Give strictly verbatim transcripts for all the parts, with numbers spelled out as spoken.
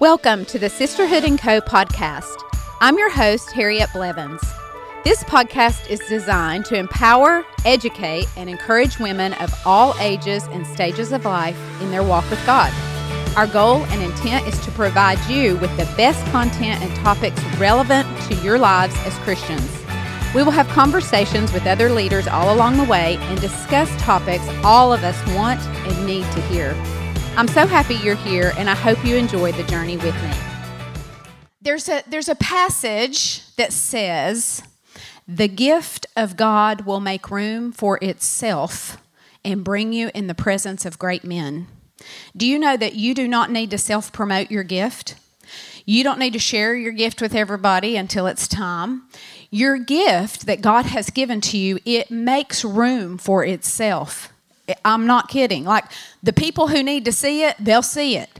Welcome to the Sisterhood and Co podcast. I'm your host, Harriet Blevins. This podcast is designed to empower, educate, and encourage women of all ages and stages of life in their walk with God. Our goal and intent is to provide you with the best content and topics relevant to your lives as Christians. We will have conversations with other leaders all along the way and discuss topics all of us want and need to hear. I'm so happy you're here, and I hope you enjoy the journey with me. There's a, there's a passage that says, "The gift of God will make room for itself and bring you in the presence of great men." Do you know that you do not need to self-promote your gift? You don't need to share your gift with everybody until it's time. Your gift that God has given to you, it makes room for itself. I'm not kidding. Like, the people who need to see it, they'll see it.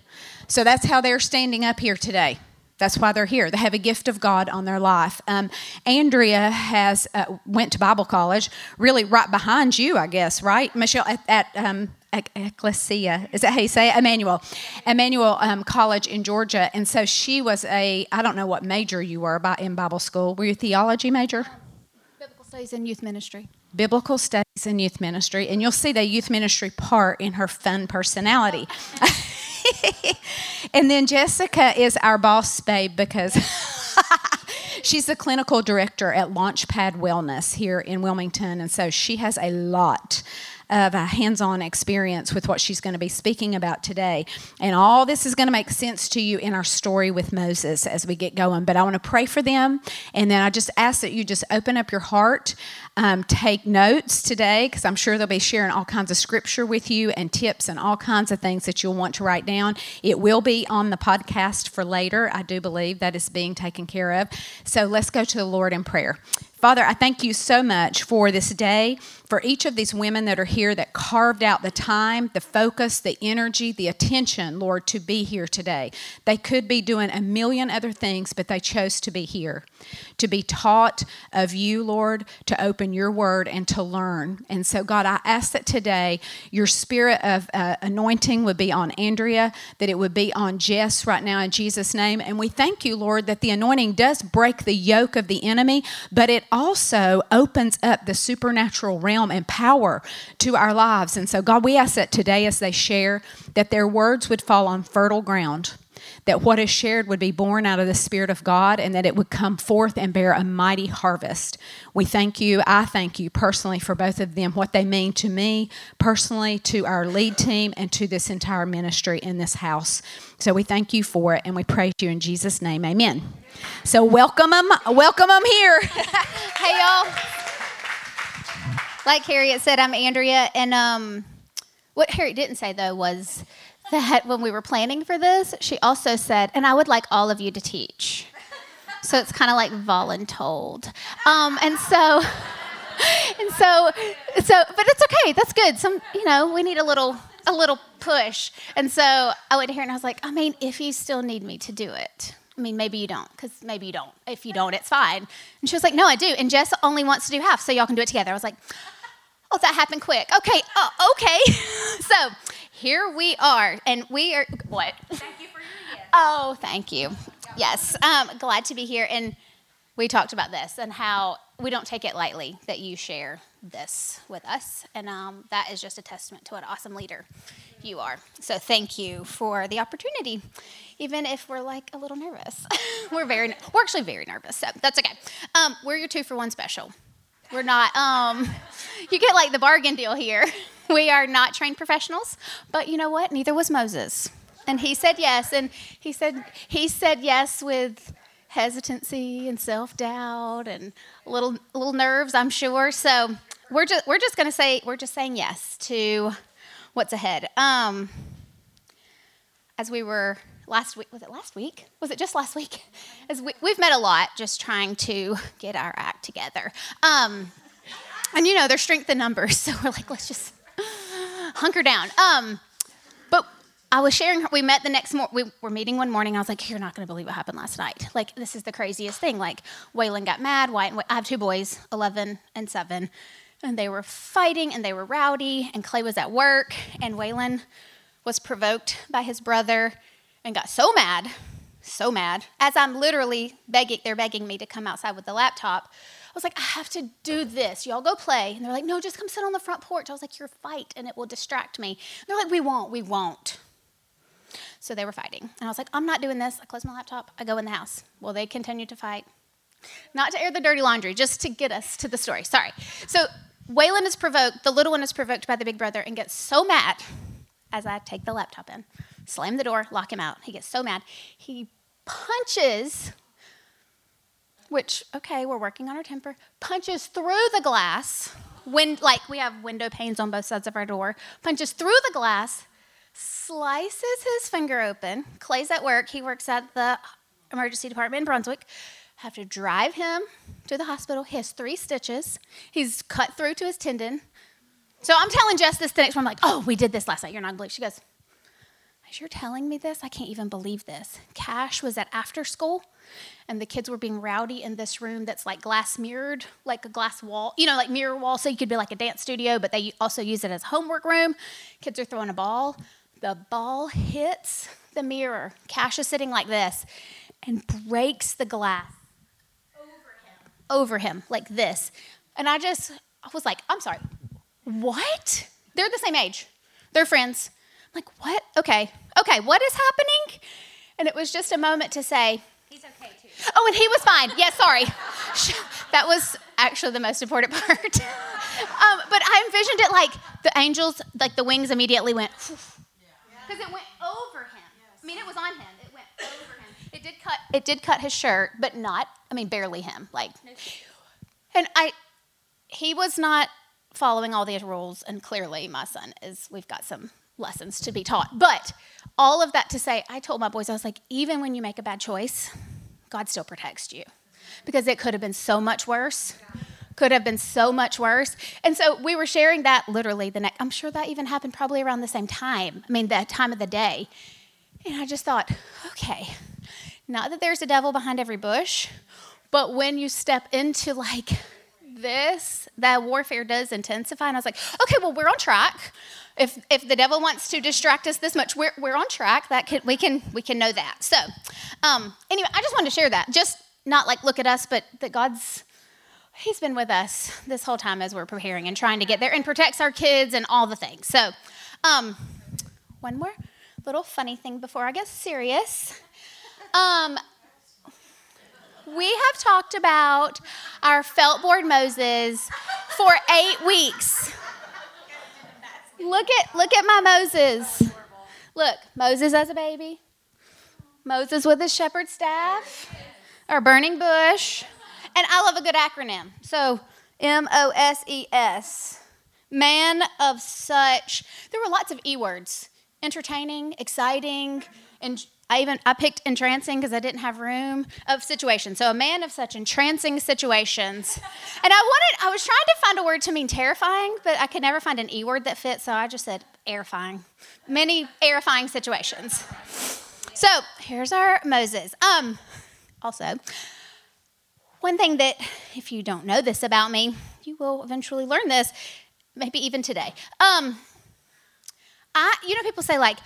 So that's how they're standing up here today. That's why they're here. They have a gift of God on their life. Um, Andrea has uh, went to Bible college, really right behind you, I guess, right? Michelle, at... at um, Ecclesia, is that how you say it? Emmanuel. Emmanuel um, College in Georgia. And so she was a, I don't know what major you were by, in Bible school. Were you a theology major? Biblical Studies and Youth Ministry. Biblical Studies and Youth Ministry. And you'll see the youth ministry part in her fun personality. And then Jessica is our boss babe because she's the clinical director at Launchpad Wellness here in Wilmington. And so she has a lot of a hands-on experience with what she's going to be speaking about today. And all this is going to make sense to you in our story with Moses as we get going. But I want to pray for them. And then I just ask that you just open up your heart, um, take notes today, because I'm sure they'll be sharing all kinds of scripture with you and tips and all kinds of things that you'll want to write down. It will be on the podcast for later. I do believe that is being taken care of. So let's go to the Lord in prayer. Father, I thank you so much for this day, for each of these women that are here that carved out the time, the focus, the energy, the attention, Lord, to be here today. They could be doing a million other things, but they chose to be here, to be taught of you, Lord, to open your word and to learn. And so, God, I ask that today your spirit of uh, anointing would be on Andrea, that it would be on Jess right now in Jesus' name. And we thank you, Lord, that the anointing does break the yoke of the enemy, but it also opens up the supernatural realm and power to our lives. And so, God, we ask that today as they share, that their words would fall on fertile ground, that what is shared would be born out of the Spirit of God, and that it would come forth and bear a mighty harvest. We thank you. I thank you personally for both of them, what they mean to me personally, to our lead team, and to this entire ministry in this house. So we thank you for it, and we praise you in Jesus' name. Amen. So welcome them. Welcome them here. Hey, y'all. Like Harriet said, I'm Andrea, and um, what Harriet didn't say, though, was that when we were planning for this, she also said, and I would like all of you to teach. So it's kind of like voluntold. Um, and so, and so, so, but it's okay. That's good. Some, you know, we need a little, a little push. And so I went to here and I was like, I mean, if you still need me to do it. I mean, maybe you don't, because maybe you don't. If you don't, it's fine. And she was like, no, I do. And Jess only wants to do half, so y'all can do it together. I was like, oh, that happened quick. Okay, uh, okay. So here we are, and we are, what? Thank you for your yes. Oh, thank you. Yes, um, glad to be here. And we talked about this and how we don't take it lightly that you share this with us. And um, that is just a testament to what an awesome leader you are. So thank you for the opportunity, even if we're like a little nervous. we're very, we're actually very nervous, so that's okay. Um, we're your two for one special. We're not, um, you get like the bargain deal here. We are not trained professionals, but you know what? Neither was Moses. And he said yes, and he said he said yes with hesitancy and self-doubt and little little nerves, I'm sure. So we're just we're just gonna say we're just saying yes to what's ahead. Um, as we were last week, was it last week? Was it just last week? As we, we've met a lot, just trying to get our act together. Um, and you know, there's strength in numbers, so we're like, let's just hunker down. Um, but I was sharing. We met the next morning. We were meeting one morning. I was like, "You're not going to believe what happened last night. Like, this is the craziest thing. Like, Waylon got mad. Wyatt. I have two boys, eleven and seven, and they were fighting and they were rowdy. And Clay was at work, and Waylon was provoked by his brother, and got so mad, so mad, as I'm literally begging, they're begging me to come outside with the laptop. I was like, I have to do this. Y'all go play. And they're like, no, just come sit on the front porch. I was like, you're fight, and it will distract me. And they're like, we won't, we won't. So they were fighting. And I was like, I'm not doing this. I close my laptop. I go in the house. Well, they continued to fight. Not to air the dirty laundry, just to get us to the story. Sorry. So Waylon is provoked. The little one is provoked by the big brother and gets so mad as I take the laptop in. Slam the door, lock him out. He gets so mad. He punches, which, okay, we're working on our temper, punches through the glass, when, like we have window panes on both sides of our door, punches through the glass, slices his finger open. Clay's at work. He works at the emergency department in Brunswick. Have to drive him to the hospital. He has three stitches. He's cut through to his tendon. So I'm telling Jess this the next one. I'm like, oh, we did this last night. You're not going to believe. She goes, as you're telling me this, I can't even believe this. Cash was at after school, and the kids were being rowdy in this room that's like glass mirrored, like a glass wall, you know, like mirror wall. So you could be like a dance studio, but they also use it as a homework room. Kids are throwing a ball. The ball hits the mirror. Cash is sitting like this and breaks the glass over him, over him like this. And I just I was like, I'm sorry. What? They're the same age. They're friends. I'm like, what? Okay. Okay, what is happening? And it was just a moment to say, he's okay too. Oh, and he was fine. Yeah, sorry. That was actually the most important part. um, but I envisioned it like the angels, like the wings immediately went, because yeah. It went over him. Yes. I mean, it was on him. It went over him. It did cut. It did cut his shirt, but not, I mean, barely him. Like, and I, he was not following all these rules, and clearly my son is, we've got some lessons to be taught. But all of that to say, I told my boys, I was like, even when you make a bad choice, God still protects you, because it could have been so much worse, could have been so much worse. And so we were sharing that literally the next, I'm sure that even happened probably around the same time, I mean, the time of the day. And I just thought, okay, not that there's a devil behind every bush, but when you step into like this, that warfare does intensify. And I was like, okay, well, we're on track. If if the devil wants to distract us this much, we're we're on track. That could, we can we can know that. So um, anyway, I just wanted to share that. Just not like look at us, but that God's, he's been with us this whole time as we're preparing and trying to get there, and protects our kids and all the things. So um, one more little funny thing before I get serious. Um, we have talked about our felt board Moses for eight weeks. Look at look at my Moses. Look, Moses as a baby. Moses with his shepherd's staff, or burning bush. And I love a good acronym. So M O S E S. Man of such. There were lots of E words. Entertaining, exciting, and I even I picked entrancing because I didn't have room of situations. So a man of such entrancing situations. And I wanted, I was trying to find a word to mean terrifying, but I could never find an E word that fit, so I just said airifying. Many airifying situations. So here's our Moses. Um, also, one thing that, if you don't know this about me, you will eventually learn this, maybe even today. Um, I, you know, people say like,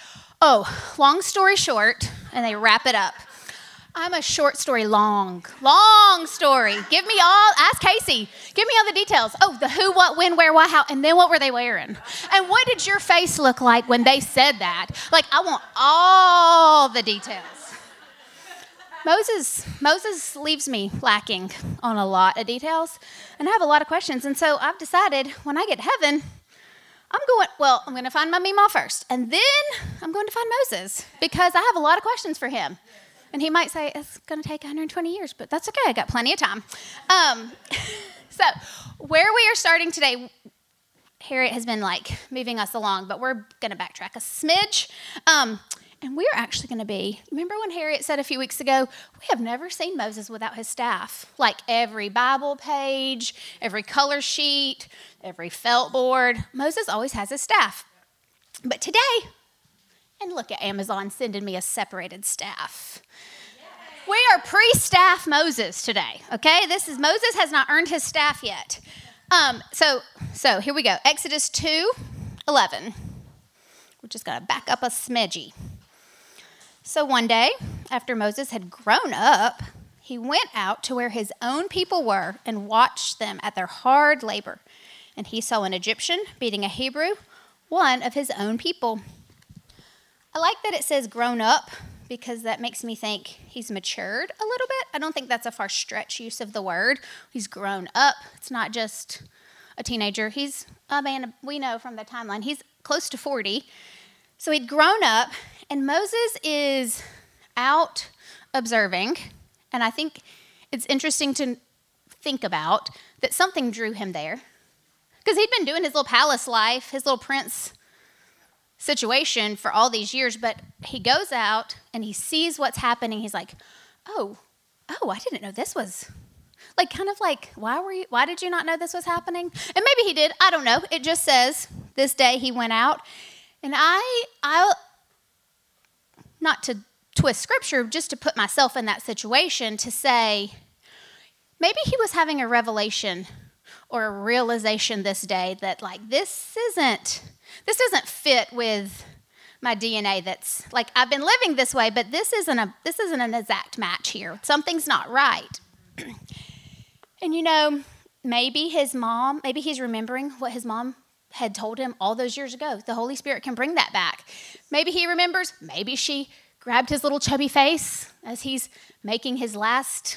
oh, long story short, and they wrap it up. I'm a short story long, long story. Give me all, ask Casey. Give me all the details. Oh, the who, what, when, where, why, how, and then what were they wearing? And what did your face look like when they said that? Like, I want all the details. Moses, Moses leaves me lacking on a lot of details, and I have a lot of questions. And so I've decided when I get to heaven, I'm going, well, I'm going to find my Meemaw first, and then I'm going to find Moses, because I have a lot of questions for him. And he might say, it's going to take one hundred twenty years, but that's okay. I got plenty of time. Um, so where we are starting today, Harriet has been like moving us along, but we're going to backtrack a smidge. Um, and we're actually going to be, remember when Harriet said a few weeks ago, we have never seen Moses without his staff. Like every Bible page, every color sheet, every felt board, Moses always has his staff. But today, and look at Amazon sending me a separated staff. Yay. We are pre-staff Moses today, okay? This is, Moses has not earned his staff yet. Um, so, so here we go. Exodus two eleven. We're just going to back up a smidgey. So one day, after Moses had grown up, he went out to where his own people were and watched them at their hard labor. And he saw an Egyptian beating a Hebrew, one of his own people. I like that it says grown up, because that makes me think he's matured a little bit. I don't think that's a far stretch use of the word. He's grown up. It's not just a teenager. He's a man, we know from the timeline, he's close to forty. So he'd grown up, and Moses is out observing, and I think it's interesting to think about that something drew him there, because he'd been doing his little palace life, his little prince situation for all these years, but he goes out and he sees what's happening. He's like, oh, oh, I didn't know this was, like, kind of like, why were you, why did you not know this was happening? And maybe he did, I don't know. It just says this day he went out. And I, I'll, not to twist scripture, just to put myself in that situation to say, maybe he was having a revelation or a realization this day that, like, this isn't, this doesn't fit with my D N A. That's like, I've been living this way, but this isn't a, this isn't an exact match here. Something's not right. And you know, maybe his mom, maybe he's remembering what his mom had told him all those years ago. The Holy Spirit can bring that back. Maybe he remembers, maybe she grabbed his little chubby face as he's making his last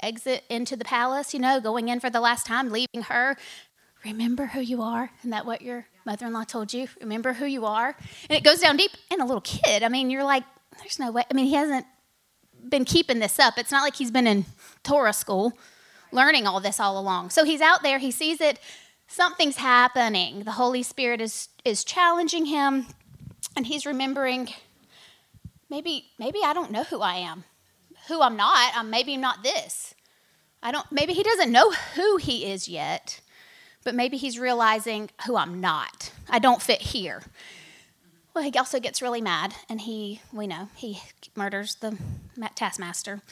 exit into the palace, you know, going in for the last time, leaving her. Remember who you are. Isn't that what your mother-in-law told you? Remember who you are. And it goes down deep. And a little kid, I mean, you're like, there's no way. I mean, he hasn't been keeping this up. It's not like he's been in Torah school learning all this all along. So he's out there. He sees it. Something's happening. The Holy Spirit is is challenging him. And he's remembering, maybe, maybe I don't know who I am. Who I'm not. I'm maybe not this. I don't, maybe he doesn't know who he is yet, but maybe he's realizing who I'm not. I don't fit here. Well, he also gets really mad, and he, we know, he murders the taskmaster.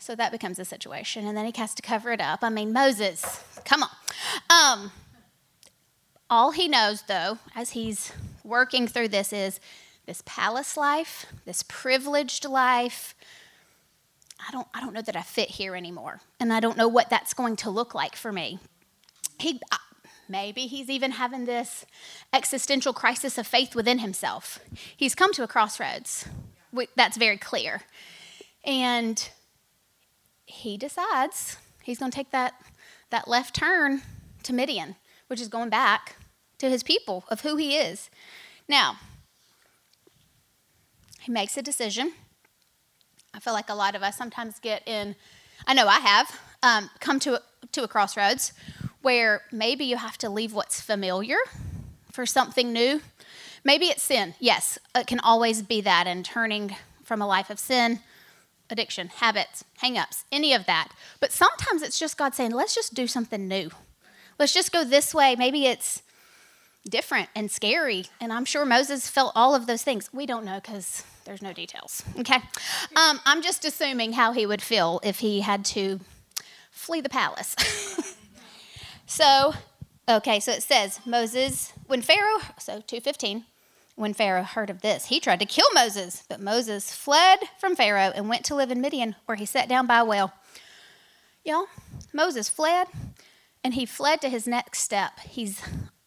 So that becomes a situation, and then he has to cover it up. I mean, Moses, come on. Um, all he knows, though, as he's working through this is this palace life, this privileged life. I don't, I don't know that I fit here anymore, and I don't know what that's going to look like for me. He, maybe he's even having this existential crisis of faith within himself. He's come to a crossroads. That's very clear. And he decides he's going to take that, that left turn to Midian, which is going back to his people of who he is. Now, he makes a decision. I feel like a lot of us sometimes get in, I know I have, um, come to a, to a crossroads where maybe you have to leave what's familiar for something new. Maybe it's sin. Yes, it can always be that, and turning from a life of sin, addiction, habits, hang-ups, any of that. But sometimes it's just God saying, let's just do something new. Let's just go this way. Maybe it's different and scary, and I'm sure Moses felt all of those things. We don't know because there's no details, okay? Um, I'm just assuming how he would feel if he had to flee the palace. So, okay, so it says, Moses, when Pharaoh, so two fifteen, when Pharaoh heard of this, he tried to kill Moses, but Moses fled from Pharaoh and went to live in Midian, where he sat down by a well. Y'all, Moses fled, and he fled to his next step. He's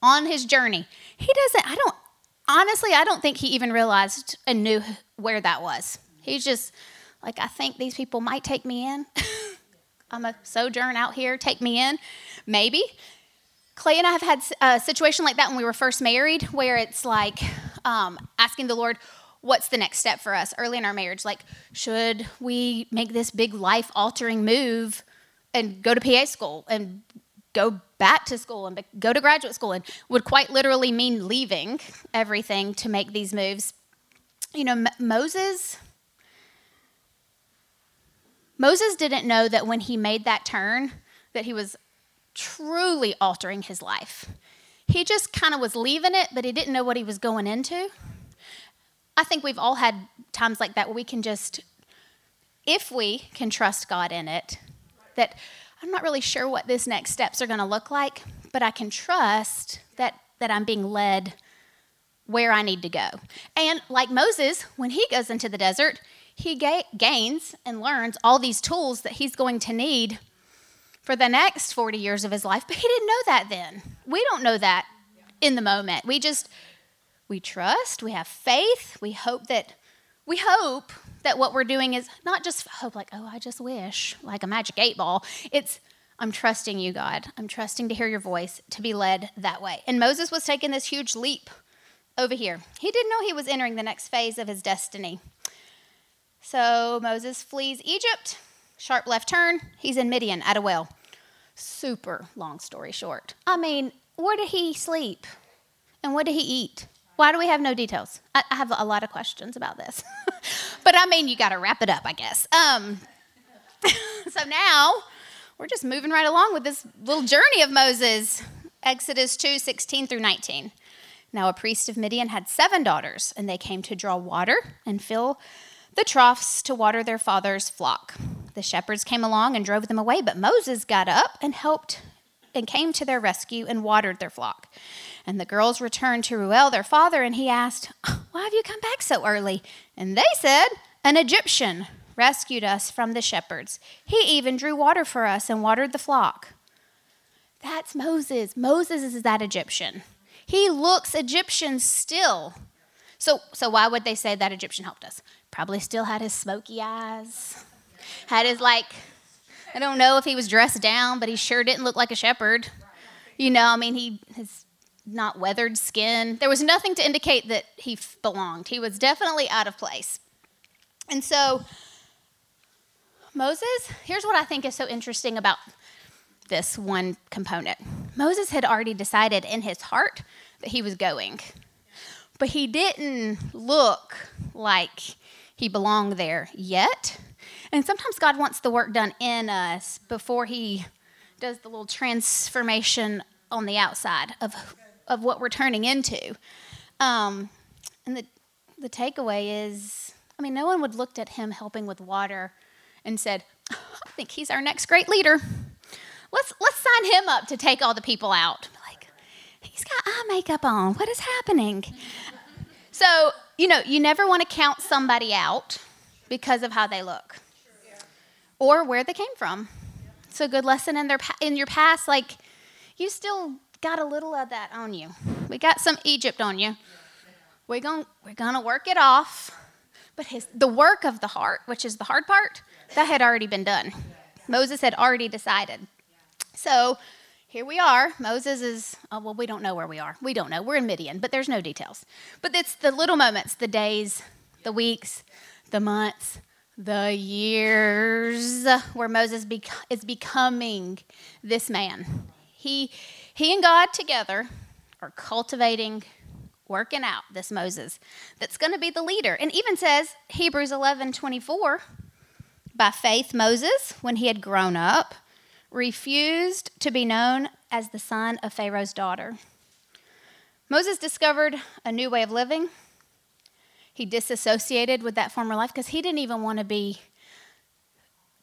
on his journey. He doesn't, I don't, honestly, I don't think he even realized and knew where that was. He's just like, I think these people might take me in. I'm a sojourn out here, take me in, maybe. Clay and I have had a situation like that when we were first married, where it's like um, asking the Lord, what's the next step for us early in our marriage? Like, should we make this big life-altering move and go to P A school and go back to school and go to graduate school, and would quite literally mean leaving everything to make these moves? You know, M- Moses... Moses didn't know that when he made that turn that he was truly altering his life. He just kind of was leaving it, but he didn't know what he was going into. I think we've all had times like that where we can just, if we can trust God in it, that I'm not really sure what these next steps are going to look like, but I can trust that, that I'm being led where I need to go. And like Moses, when he goes into the desert, he ga- gains and learns all these tools that he's going to need for the next forty years of his life. But he didn't know that then. We don't know that in the moment. We just, we trust, we have faith, we hope that, we hope that what we're doing is not just hope like, oh, I just wish, like a magic eight ball. It's, I'm trusting you, God. I'm trusting to hear your voice, to be led that way. And Moses was taking this huge leap over here. He didn't know he was entering the next phase of his destiny. So Moses flees Egypt, sharp left turn. He's in Midian at a well. Super long story short. I mean, where did he sleep? And what did he eat? Why do we have no details? I, I have a lot of questions about this. But I mean, you got to wrap it up, I guess. Um, so now we're just moving right along with this little journey of Moses. Exodus two, sixteen through nineteen. Now a priest of Midian had seven daughters, and they came to draw water and fill the troughs to water their father's flock. The shepherds came along and drove them away, but Moses got up and helped and came to their rescue and watered their flock. And the girls returned to Reuel, their father, and he asked, why have you come back so early? And they said, an Egyptian rescued us from the shepherds. He even drew water for us and watered the flock. That's Moses. Moses is that Egyptian. He looks Egyptian still. So so why would they say that Egyptian helped us? Probably still had his smoky eyes. Had his, like, I don't know if he was dressed down, but he sure didn't look like a shepherd. You know, I mean, he his not weathered skin. There was nothing to indicate that he belonged. He was definitely out of place. And so Moses, here's what I think is so interesting about this one component. Moses had already decided in his heart that he was going, but he didn't look like he belonged there yet. And sometimes God wants the work done in us before he does the little transformation on the outside of of what we're turning into. Um, and the the takeaway is, I mean, no one would looked at him helping with water and said, oh, I think he's our next great leader. Let's let's sign him up to take all the people out. Like, he's got eye makeup on. What is happening? So, you know, you never want to count somebody out because of how they look or where they came from. It's a good lesson in their in your past. Like, you still got a little of that on you. We got some Egypt on you. We're gonna we're gonna work it off. But his, the work of the heart, which is the hard part, that had already been done. Moses had already decided. So here we are. Moses is, oh, well, we don't know where we are. We don't know. We're in Midian, but there's no details. But it's the little moments, the days, the weeks, the months, the years, where Moses bec- is becoming this man. He, he and God together are cultivating, working out this Moses that's going to be the leader. And even says, Hebrews eleven twenty-four, by faith Moses, when he had grown up, refused to be known as the son of Pharaoh's daughter. Moses discovered a new way of living. He disassociated with that former life because he didn't even want to be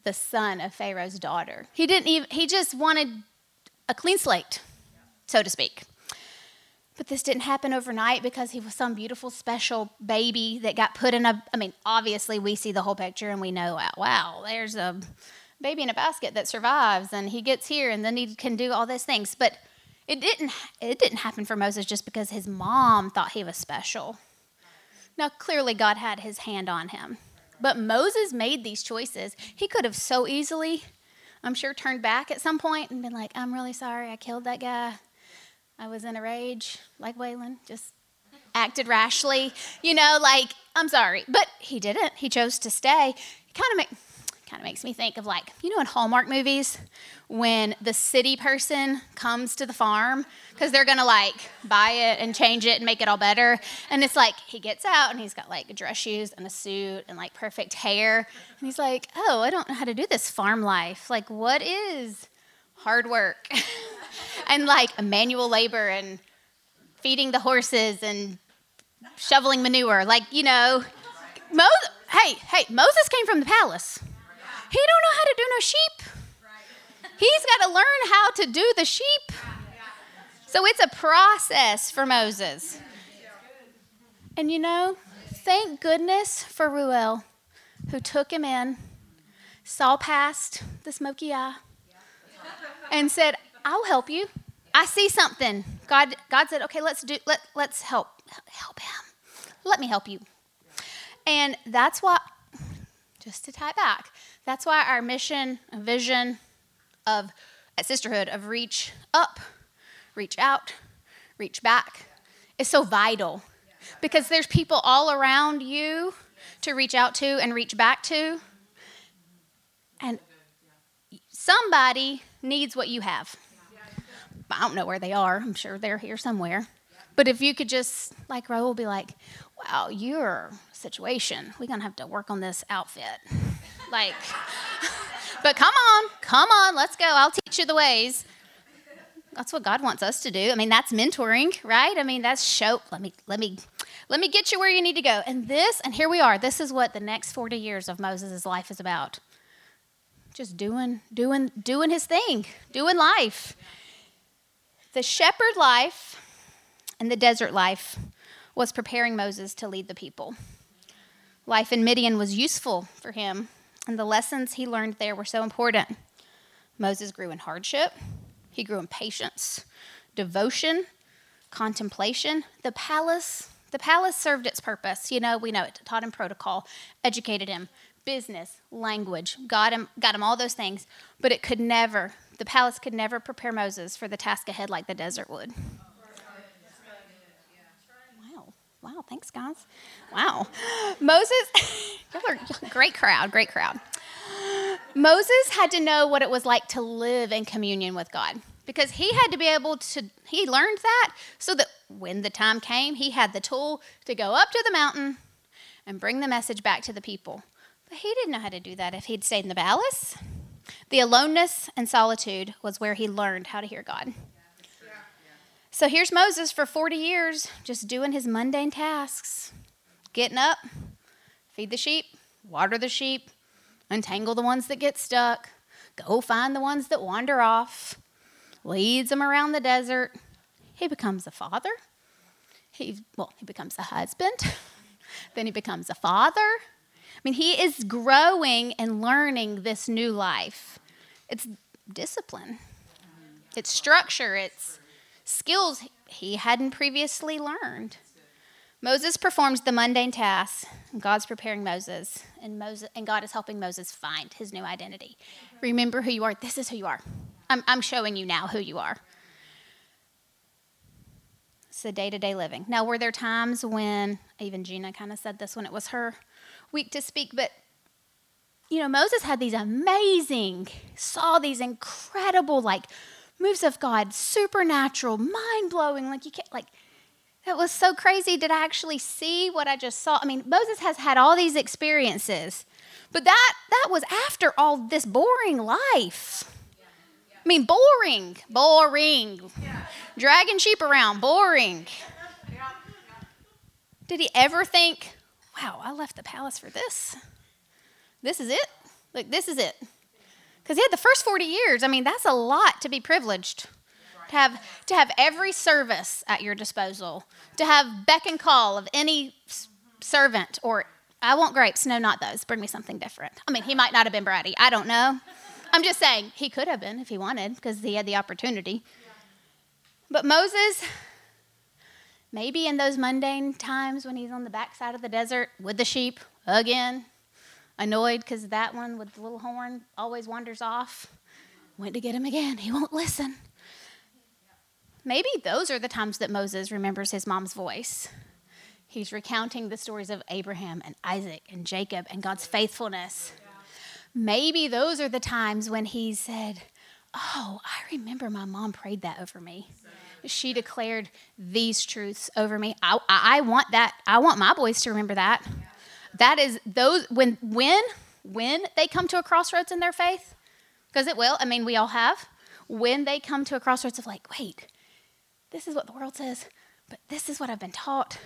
the son of Pharaoh's daughter. He didn't even, he just wanted a clean slate, so to speak. But this didn't happen overnight because he was some beautiful, special baby that got put in a, I mean, obviously we see the whole picture and we know, wow, there's a baby in a basket that survives and he gets here and then he can do all those things. But it didn't, it didn't happen for Moses just because his mom thought he was special. Now, clearly God had his hand on him, but Moses made these choices. He could have so easily, I'm sure, turned back at some point and been like, I'm really sorry I killed that guy. I was in a rage, like Waylon, just acted rashly, you know, like, I'm sorry. But he didn't. He chose to stay. It kind of makes... Kind of makes me think of, like, you know, in Hallmark movies when the city person comes to the farm because they're gonna, like, buy it and change it and make it all better. And it's like he gets out and he's got, like, dress shoes and a suit and, like, perfect hair. And he's like, oh, I don't know how to do this farm life. Like, what is hard work and, like, manual labor and feeding the horses and shoveling manure? Like, you know, Mo- hey, hey, Moses came from the palace. He don't know how to do no sheep. He's got to learn how to do the sheep. So it's a process for Moses. And you know, thank goodness for Reuel. who took him in, saw past the smoky eye, and said, I'll help you. I see something. God God said, okay, let's do let let's help. Help him. Let me help you. And that's why, just to tie back, that's why our mission and vision of at Sisterhood of reach up, reach out, reach back is so vital. Because there's people all around you to reach out to and reach back to. And somebody needs what you have. I don't know where they are. I'm sure they're here somewhere. But if you could just, like Raul, be like, wow, your situation, we're going to have to work on this outfit. Like, but come on, come on, let's go. I'll teach you the ways. That's what God wants us to do. I mean, that's mentoring, right? I mean, that's show. Let me, let me, let me get you where you need to go. And this, and here we are. This is what the next forty years of Moses' life is about. Just doing, doing, doing his thing, doing life. The shepherd life and the desert life was preparing Moses to lead the people. Life in Midian was useful for him, and the lessons he learned there were so important. Moses grew in hardship. He grew in patience, devotion, contemplation. The palace, the palace served its purpose. You know, we know it. Taught him protocol, educated him, business, language, got him, got him all those things. But it could never, the palace could never prepare Moses for the task ahead like the desert would. Wow. Wow. Thanks, guys. Wow. Moses, y'all are great crowd, great crowd. Moses had to know what it was like to live in communion with God, because he had to be able to, he learned that so that when the time came, he had the tool to go up to the mountain and bring the message back to the people. But he didn't know how to do that if he'd stayed in the palace. The aloneness and solitude was where he learned how to hear God. So here's Moses for forty years, just doing his mundane tasks, getting up, feed the sheep, water the sheep, untangle the ones that get stuck, go find the ones that wander off, leads them around the desert. He becomes a father. He, well, he becomes a husband. Then he becomes a father. I mean, he is growing and learning this new life. It's discipline. It's structure. It's skills he hadn't previously learned. Moses performs the mundane tasks, and God's preparing Moses, and Moses, and God is helping Moses find his new identity. Remember who you are. This is who you are. I'm, I'm showing you now who you are. It's the day-to-day living. Now, were there times when, even Gina kind of said this when it was her week to speak, but, you know, Moses had these amazing, saw these incredible, like, moves of God, supernatural, mind-blowing, like, you can't, like, that was so crazy. Did I actually see what I just saw? I mean, Moses has had all these experiences, but that that was after all this boring life. Yeah. Yeah. I mean, boring, boring. Yeah. Dragging sheep around, boring. Yeah. Yeah. Did he ever think, wow, I left the palace for this? This is it? Look, this is it. Because he had the first forty years. I mean, that's a lot to be privileged. To have, to have every service at your disposal, to have beck and call of any s- servant, or I want grapes, no, not those, bring me something different. I mean, he might not have been bratty, I don't know. I'm just saying, he could have been if he wanted, because he had the opportunity. But Moses, maybe in those mundane times when he's on the backside of the desert with the sheep, again, annoyed because that one with the little horn always wanders off, went to get him again, he won't listen. Maybe those are the times that Moses remembers his mom's voice. He's recounting the stories of Abraham and Isaac and Jacob and God's faithfulness. Maybe those are the times when he said, oh, I remember my mom prayed that over me. She declared these truths over me. I, I want that. I want my boys to remember that. That is those when when when they come to a crossroads in their faith, because it will. I mean, we all have. When they come to a crossroads of like, wait, this is what the world says, but this is what I've been taught.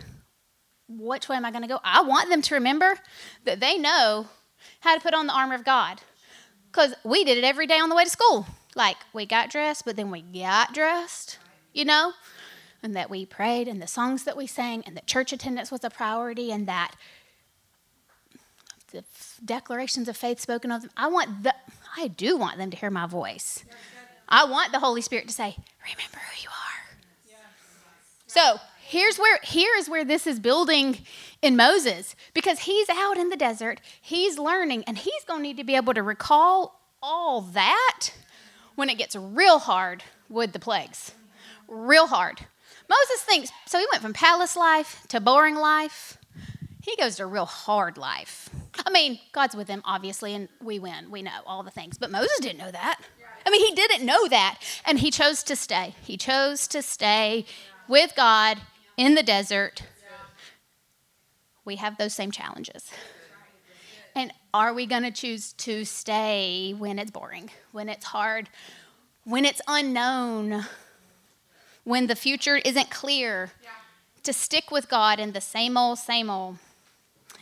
Which way am I going to go? I want them to remember that they know how to put on the armor of God, because we did it every day on the way to school. Like, we got dressed, but then we got dressed, you know, and that we prayed and the songs that we sang and that church attendance was a priority and that the declarations of faith spoken of them. I want the, I do want them to hear my voice. I want the Holy Spirit to say, remember who you are. So here's where, here is where this is building in Moses, because he's out in the desert, he's learning, and he's going to need to be able to recall all that when it gets real hard with the plagues. Real hard. Moses thinks, so he went from palace life to boring life. He goes to a real hard life. I mean, God's with him, obviously, and we win. We know all the things. But Moses didn't know that. I mean, he didn't know that. And he chose to stay. He chose to stay with God in the desert. We have those same challenges. And are we going to choose to stay when it's boring, when it's hard, when it's unknown, when the future isn't clear? Yeah. To stick with God in the same old, same old.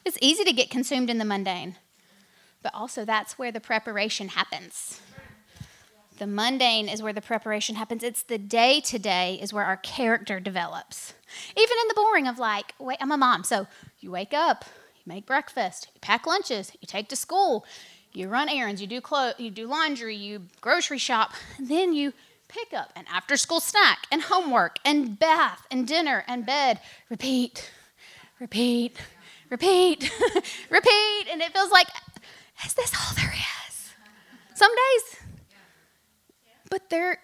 It's easy to get consumed in the mundane, but also that's where the preparation happens. The mundane is where the preparation happens. It's the day-to-day is where our character develops. Even in the boring of like, wait, I'm a mom, so you wake up, you make breakfast, you pack lunches, you take to school, you run errands, you do clothes, you do laundry, you grocery shop, and then you pick up an after-school snack and homework and bath and dinner and bed. Repeat, repeat, repeat, repeat. And it feels like, is this all there is? Some days. But there,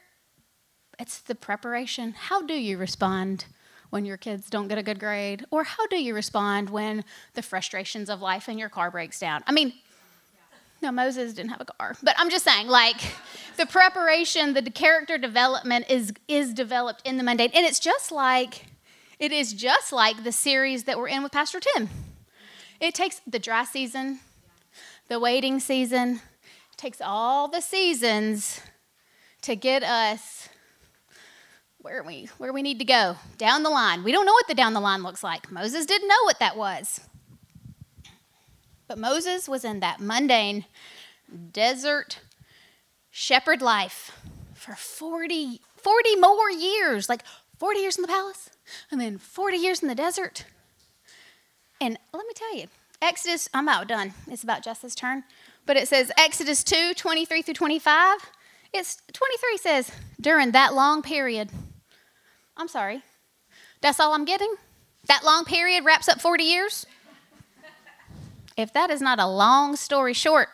it's the preparation. How do you respond when your kids don't get a good grade? Or how do you respond when the frustrations of life and your car breaks down? I mean, no, Moses didn't have a car. But I'm just saying, like, the preparation, the character development is is developed in the mundane. And it's just like, it is just like the series that we're in with Pastor Tim. It takes the dry season, the waiting season, it takes all the seasons to get us where we where we need to go, down the line. We don't know what the down the line looks like. Moses didn't know what that was. But Moses was in that mundane desert shepherd life for forty, forty more years, like forty years in the palace and then forty years in the desert. And let me tell you, Exodus, I'm outdone. It's about Jess's turn. But it says Exodus two, twenty-three through twenty-five. It's twenty-three says, during that long period. I'm sorry. That's all I'm getting? That long period wraps up forty years? If that is not a long story short,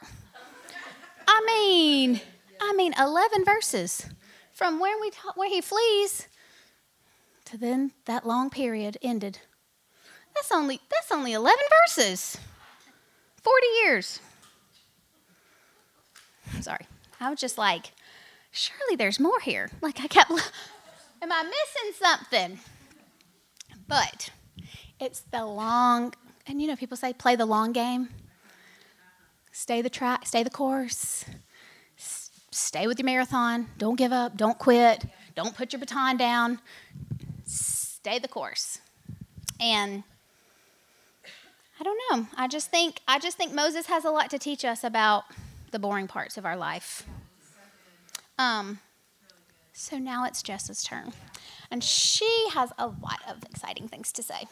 I mean, I mean, eleven verses from where we where he flees to then that long period ended. That's only that's only eleven verses, forty years. I'm sorry, I was just like, surely there's more here. Like I kept, am I missing something? But it's the long. And, you know, people say, play the long game. Stay the track, stay the course. S- stay with your marathon. Don't give up. Don't quit. Don't put your baton down. Stay the course. And I don't know. I just think I just think Moses has a lot to teach us about the boring parts of our life. Um. So now it's Jess's turn. And she has a lot of exciting things to say.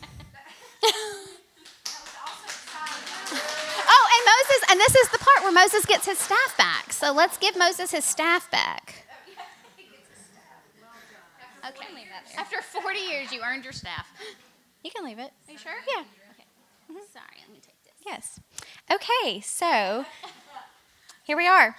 Oh, and Moses, and this is the part where Moses gets his staff back. So let's give Moses his staff back. Okay. After forty years, you earned your staff. You can leave it. Are you sure? Yeah. Okay. Mm-hmm. Sorry, let me take this. Yes. Okay, so here we are.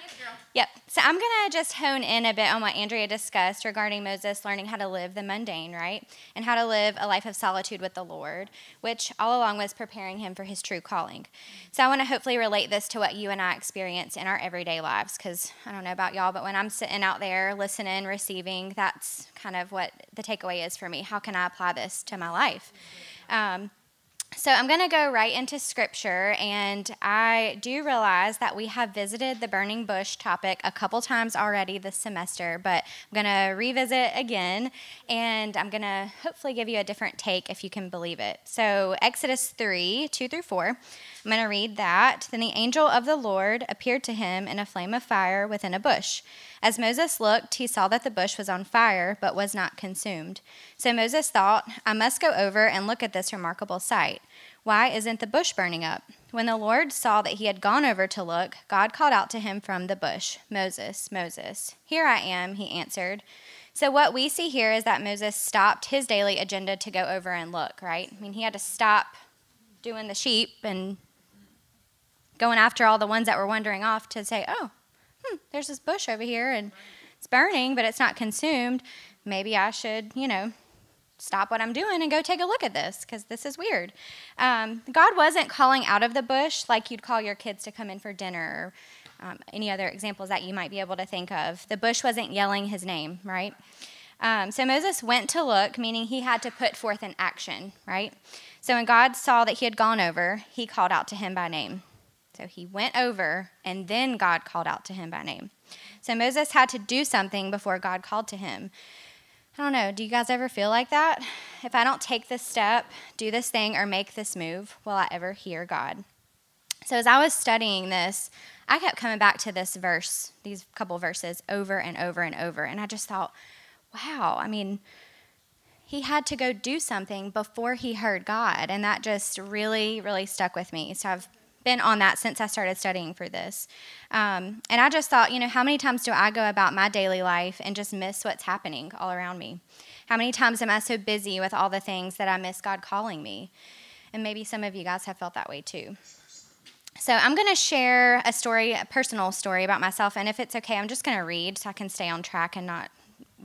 Yep. So I'm going to just hone in a bit on what Andrea discussed regarding Moses learning how to live the mundane, right? And how to live a life of solitude with the Lord, which all along was preparing him for his true calling. So I want to hopefully relate this to what you and I experience in our everyday lives, because I don't know about y'all, but when I'm sitting out there listening, receiving, that's kind of what the takeaway is for me. How can I apply this to my life? Um So I'm going to go right into scripture, and I do realize that we have visited the burning bush topic a couple times already this semester, but I'm going to revisit again, and I'm going to hopefully give you a different take if you can believe it. So Exodus three, two through four, I'm going to read that. Then the angel of the Lord appeared to him in a flame of fire within a bush. As Moses looked, he saw that the bush was on fire, but was not consumed. So Moses thought, I must go over and look at this remarkable sight. Why isn't the bush burning up? When the Lord saw that he had gone over to look, God called out to him from the bush, Moses, Moses. Here I am, he answered. So what we see here is that Moses stopped his daily agenda to go over and look, right? I mean, he had to stop doing the sheep and going after all the ones that were wandering off to say, oh, hmm, there's this bush over here, and it's burning, but it's not consumed. Maybe I should, you know, stop what I'm doing and go take a look at this, because this is weird. Um, God wasn't calling out of the bush like you'd call your kids to come in for dinner or um, any other examples that you might be able to think of. The bush wasn't yelling his name, right? Um, so Moses went to look, meaning he had to put forth an action, right? So when God saw that he had gone over, he called out to him by name. So he went over, and then God called out to him by name. So Moses had to do something before God called to him. I don't know, do you guys ever feel like that? If I don't take this step, do this thing, or make this move, will I ever hear God? So as I was studying this, I kept coming back to this verse, these couple verses, over and over and over. And I just thought, wow, I mean, he had to go do something before he heard God. And that just really, really stuck with me. So I've been on that since I started studying for this. Um, and I just thought, you know, how many times do I go about my daily life and just miss what's happening all around me? How many times am I so busy with all the things that I miss God calling me? And maybe some of you guys have felt that way too. So I'm going to share a story, a personal story about myself. And if it's okay, I'm just going to read so I can stay on track and not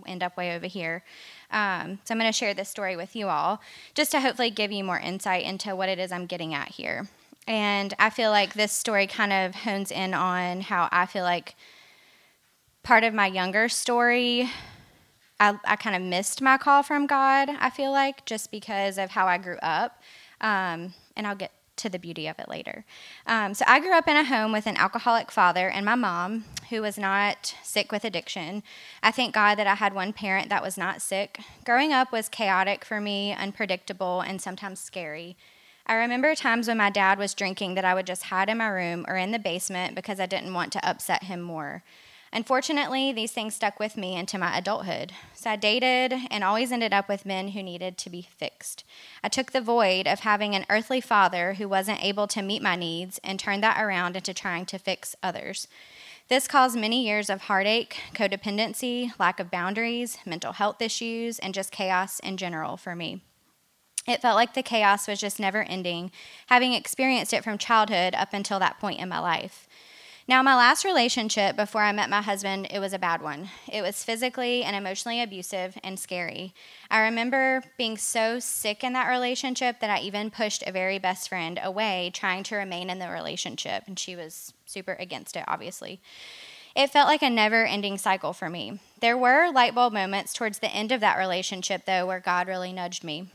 end up way over here. Um, so I'm going to share this story with you all just to hopefully give you more insight into what it is I'm getting at here. And I feel like this story kind of hones in on how I feel like part of my younger story, I, I kind of missed my call from God, I feel like, just because of how I grew up. Um, and I'll get to the beauty of it later. Um, so I grew up in a home with an alcoholic father and my mom, who was not sick with addiction. I thank God that I had one parent that was not sick. Growing up was chaotic for me, unpredictable, and sometimes scary. I remember times when my dad was drinking that I would just hide in my room or in the basement because I didn't want to upset him more. Unfortunately, these things stuck with me into my adulthood. So I dated and always ended up with men who needed to be fixed. I took the void of having an earthly father who wasn't able to meet my needs and turned that around into trying to fix others. This caused many years of heartache, codependency, lack of boundaries, mental health issues, and just chaos in general for me. It felt like the chaos was just never ending, having experienced it from childhood up until that point in my life. Now, my last relationship before I met my husband, it was a bad one. It was physically and emotionally abusive and scary. I remember being so sick in that relationship that I even pushed a very best friend away, trying to remain in the relationship, and she was super against it, obviously. It felt like a never-ending cycle for me. There were light bulb moments towards the end of that relationship, though, where God really nudged me.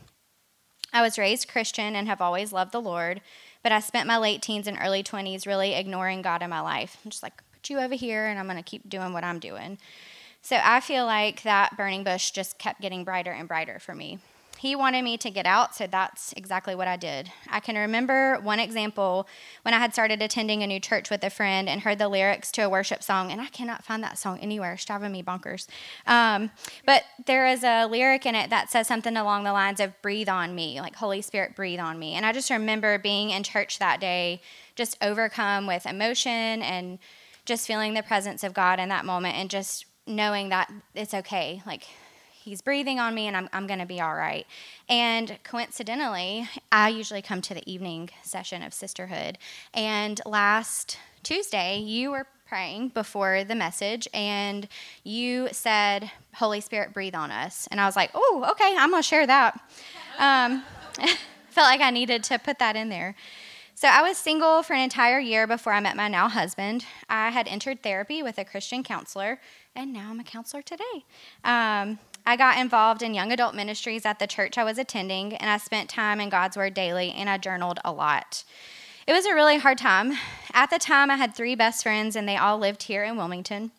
I was raised Christian and have always loved the Lord, but I spent my late teens and early twenties really ignoring God in my life. I'm just like, put you over here, and I'm going to keep doing what I'm doing. So I feel like that burning bush just kept getting brighter and brighter for me. He wanted me to get out, so that's exactly what I did. I can remember one example when I had started attending a new church with a friend and heard the lyrics to a worship song, and I cannot find that song anywhere. It's driving me bonkers. Um, but there is a lyric in it that says something along the lines of, breathe on me, like Holy Spirit, breathe on me. And I just remember being in church that day, just overcome with emotion and just feeling the presence of God in that moment and just knowing that it's okay, like, He's breathing on me, and I'm I'm going to be all right. And coincidentally, I usually come to the evening session of Sisterhood. And last Tuesday, you were praying before the message, and you said, Holy Spirit, breathe on us. And I was like, oh, okay, I'm going to share that. Um, felt like I needed to put that in there. So I was single for an entire year before I met my now husband. I had entered therapy with a Christian counselor, and now I'm a counselor today. Um I got involved in young adult ministries at the church I was attending, and I spent time in God's Word daily, and I journaled a lot. It was a really hard time. At the time, I had three best friends, and they all lived here in Wilmington.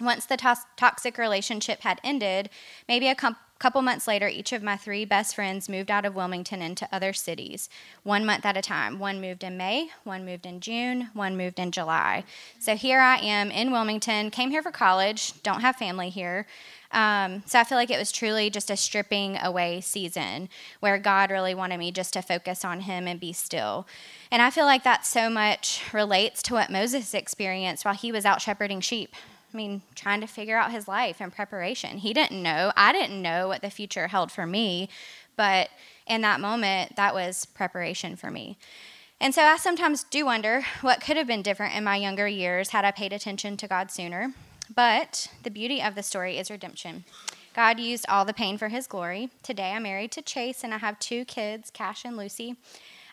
Once the to- toxic relationship had ended, maybe a com- couple months later, each of my three best friends moved out of Wilmington into other cities, one month at a time. One moved in May, one moved in June, one moved in July. So here I am in Wilmington, came here for college, don't have family here. Um, so I feel like it was truly just a stripping away season where God really wanted me just to focus on him and be still. And I feel like that so much relates to what Moses experienced while he was out shepherding sheep. I mean, trying to figure out his life and preparation. He didn't know. I didn't know what the future held for me. But in that moment, that was preparation for me. And so I sometimes do wonder what could have been different in my younger years had I paid attention to God sooner. But the beauty of the story is redemption. God used all the pain for his glory. Today I'm married to Chase, and I have two kids, Cash and Lucy.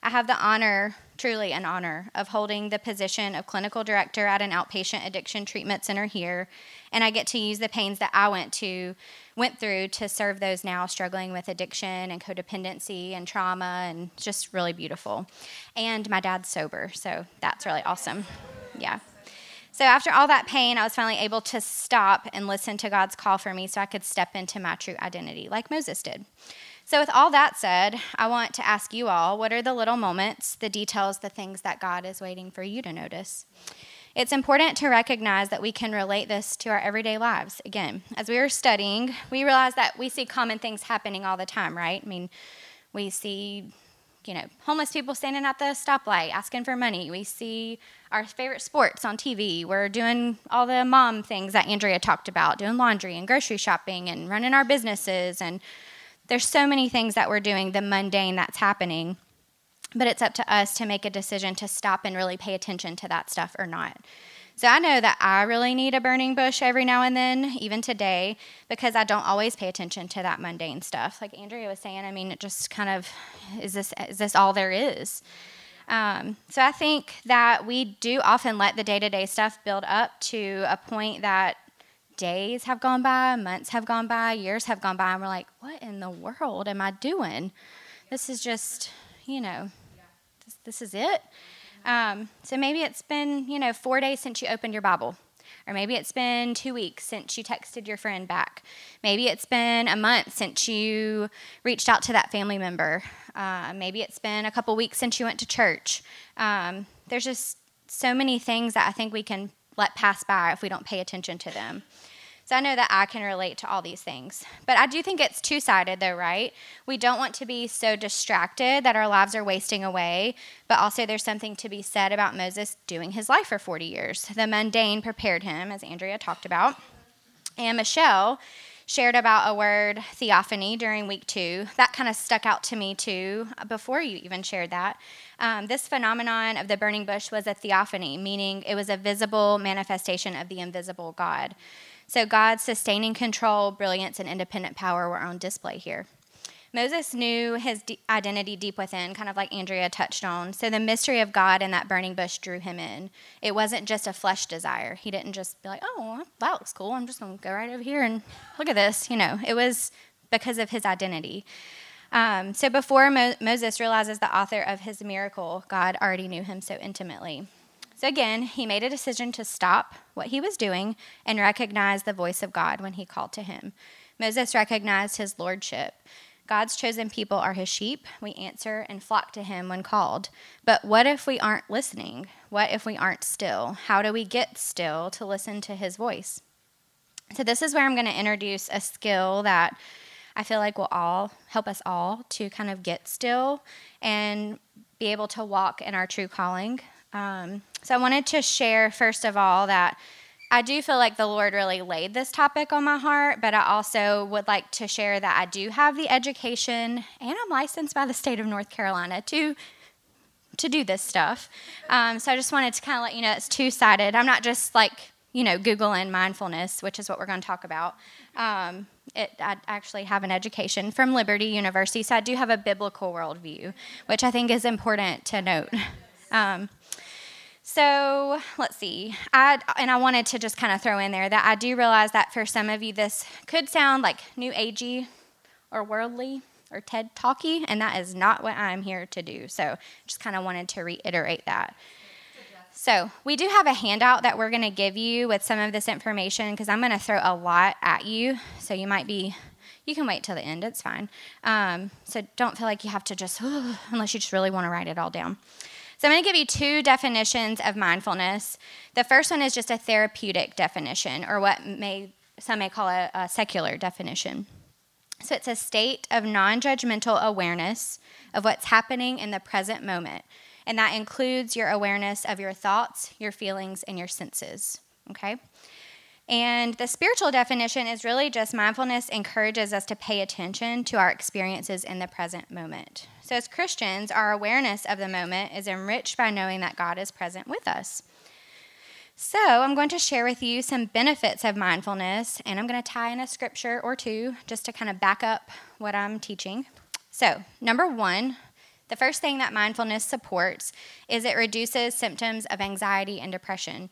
I have the honor, truly an honor, of holding the position of clinical director at an outpatient addiction treatment center here, and I get to use the pains that I went to, went through to serve those now struggling with addiction and codependency and trauma, and just really beautiful. And my dad's sober, so that's really awesome. Yeah. So after all that pain, I was finally able to stop and listen to God's call for me so I could step into my true identity like Moses did. So with all that said, I want to ask you all, what are the little moments, the details, the things that God is waiting for you to notice? It's important to recognize that we can relate this to our everyday lives. Again, as we were studying, we realized that we see common things happening all the time, right? I mean, we see, you know, homeless people standing at the stoplight asking for money. We see our favorite sports on T V. We're doing all the mom things that Andrea talked about, doing laundry and grocery shopping and running our businesses, and there's so many things that we're doing, the mundane that's happening, but it's up to us to make a decision to stop and really pay attention to that stuff or not. So I know that I really need a burning bush every now and then, even today, because I don't always pay attention to that mundane stuff. Like Andrea was saying, I mean, it just kind of, is this is this all there is? Um, so I think that we do often let the day-to-day stuff build up to a point that days have gone by, months have gone by, years have gone by, and we're like, what in the world am I doing? This is just, you know, this, this is it. Um, so maybe it's been, you know, four days since you opened your Bible. Or maybe it's been two weeks since you texted your friend back. Maybe it's been a month since you reached out to that family member. Uh, maybe it's been a couple weeks since you went to church. Um, there's just so many things that I think we can let pass by if we don't pay attention to them. So I know that I can relate to all these things. But I do think it's two-sided though, right? We don't want to be so distracted that our lives are wasting away, but also there's something to be said about Moses doing his life for forty years. The mundane prepared him, as Andrea talked about. And Michelle shared about a word, theophany, during week two. That kind of stuck out to me too, before you even shared that. Um, this phenomenon of the burning bush was a theophany, meaning it was a visible manifestation of the invisible God. So God's sustaining control, brilliance, and independent power were on display here. Moses knew his de- identity deep within, kind of like Andrea touched on. So the mystery of God in that burning bush drew him in. It wasn't just a flesh desire. He didn't just be like, oh, that looks cool. I'm just going to go right over here and look at this. You know, it was because of his identity. Um, so before Mo- Moses realizes the author of his miracle, God already knew him so intimately. So again, he made a decision to stop what he was doing and recognize the voice of God when he called to him. Moses recognized his lordship. God's chosen people are his sheep. We answer and flock to him when called. But what if we aren't listening? What if we aren't still? How do we get still to listen to his voice? So this is where I'm going to introduce a skill that I feel like will all help us all to kind of get still and be able to walk in our true calling. Um, so I wanted to share, first of all, that I do feel like the Lord really laid this topic on my heart, but I also would like to share that I do have the education, and I'm licensed by the state of North Carolina to to do this stuff. Um, so I just wanted to kind of let you know it's two-sided. I'm not just like, you know, Googling mindfulness, which is what we're going to talk about. Um, it, I actually have an education from Liberty University, so I do have a biblical worldview, which I think is important to note. Um, so let's see, I, and I wanted to just kind of throw in there that I do realize that for some of you this could sound like new agey or worldly or TED talky, and that is not what I'm here to do. So just kind of wanted to reiterate that. So we do have a handout that we're going to give you with some of this information because I'm going to throw a lot at you, so you might be... You can wait till the end. It's fine. Um, so don't feel like you have to just, oh, unless you just really want to write it all down. So I'm going to give you two definitions of mindfulness. The first one is just a therapeutic definition, or what may some may call a, a secular definition. So it's a state of non-judgmental awareness of what's happening in the present moment. And that includes your awareness of your thoughts, your feelings, and your senses, okay? And the spiritual definition is really just mindfulness encourages us to pay attention to our experiences in the present moment. So as Christians, our awareness of the moment is enriched by knowing that God is present with us. So I'm going to share with you some benefits of mindfulness, and I'm going to tie in a scripture or two just to kind of back up what I'm teaching. So number one, the first thing that mindfulness supports is it reduces symptoms of anxiety and depression.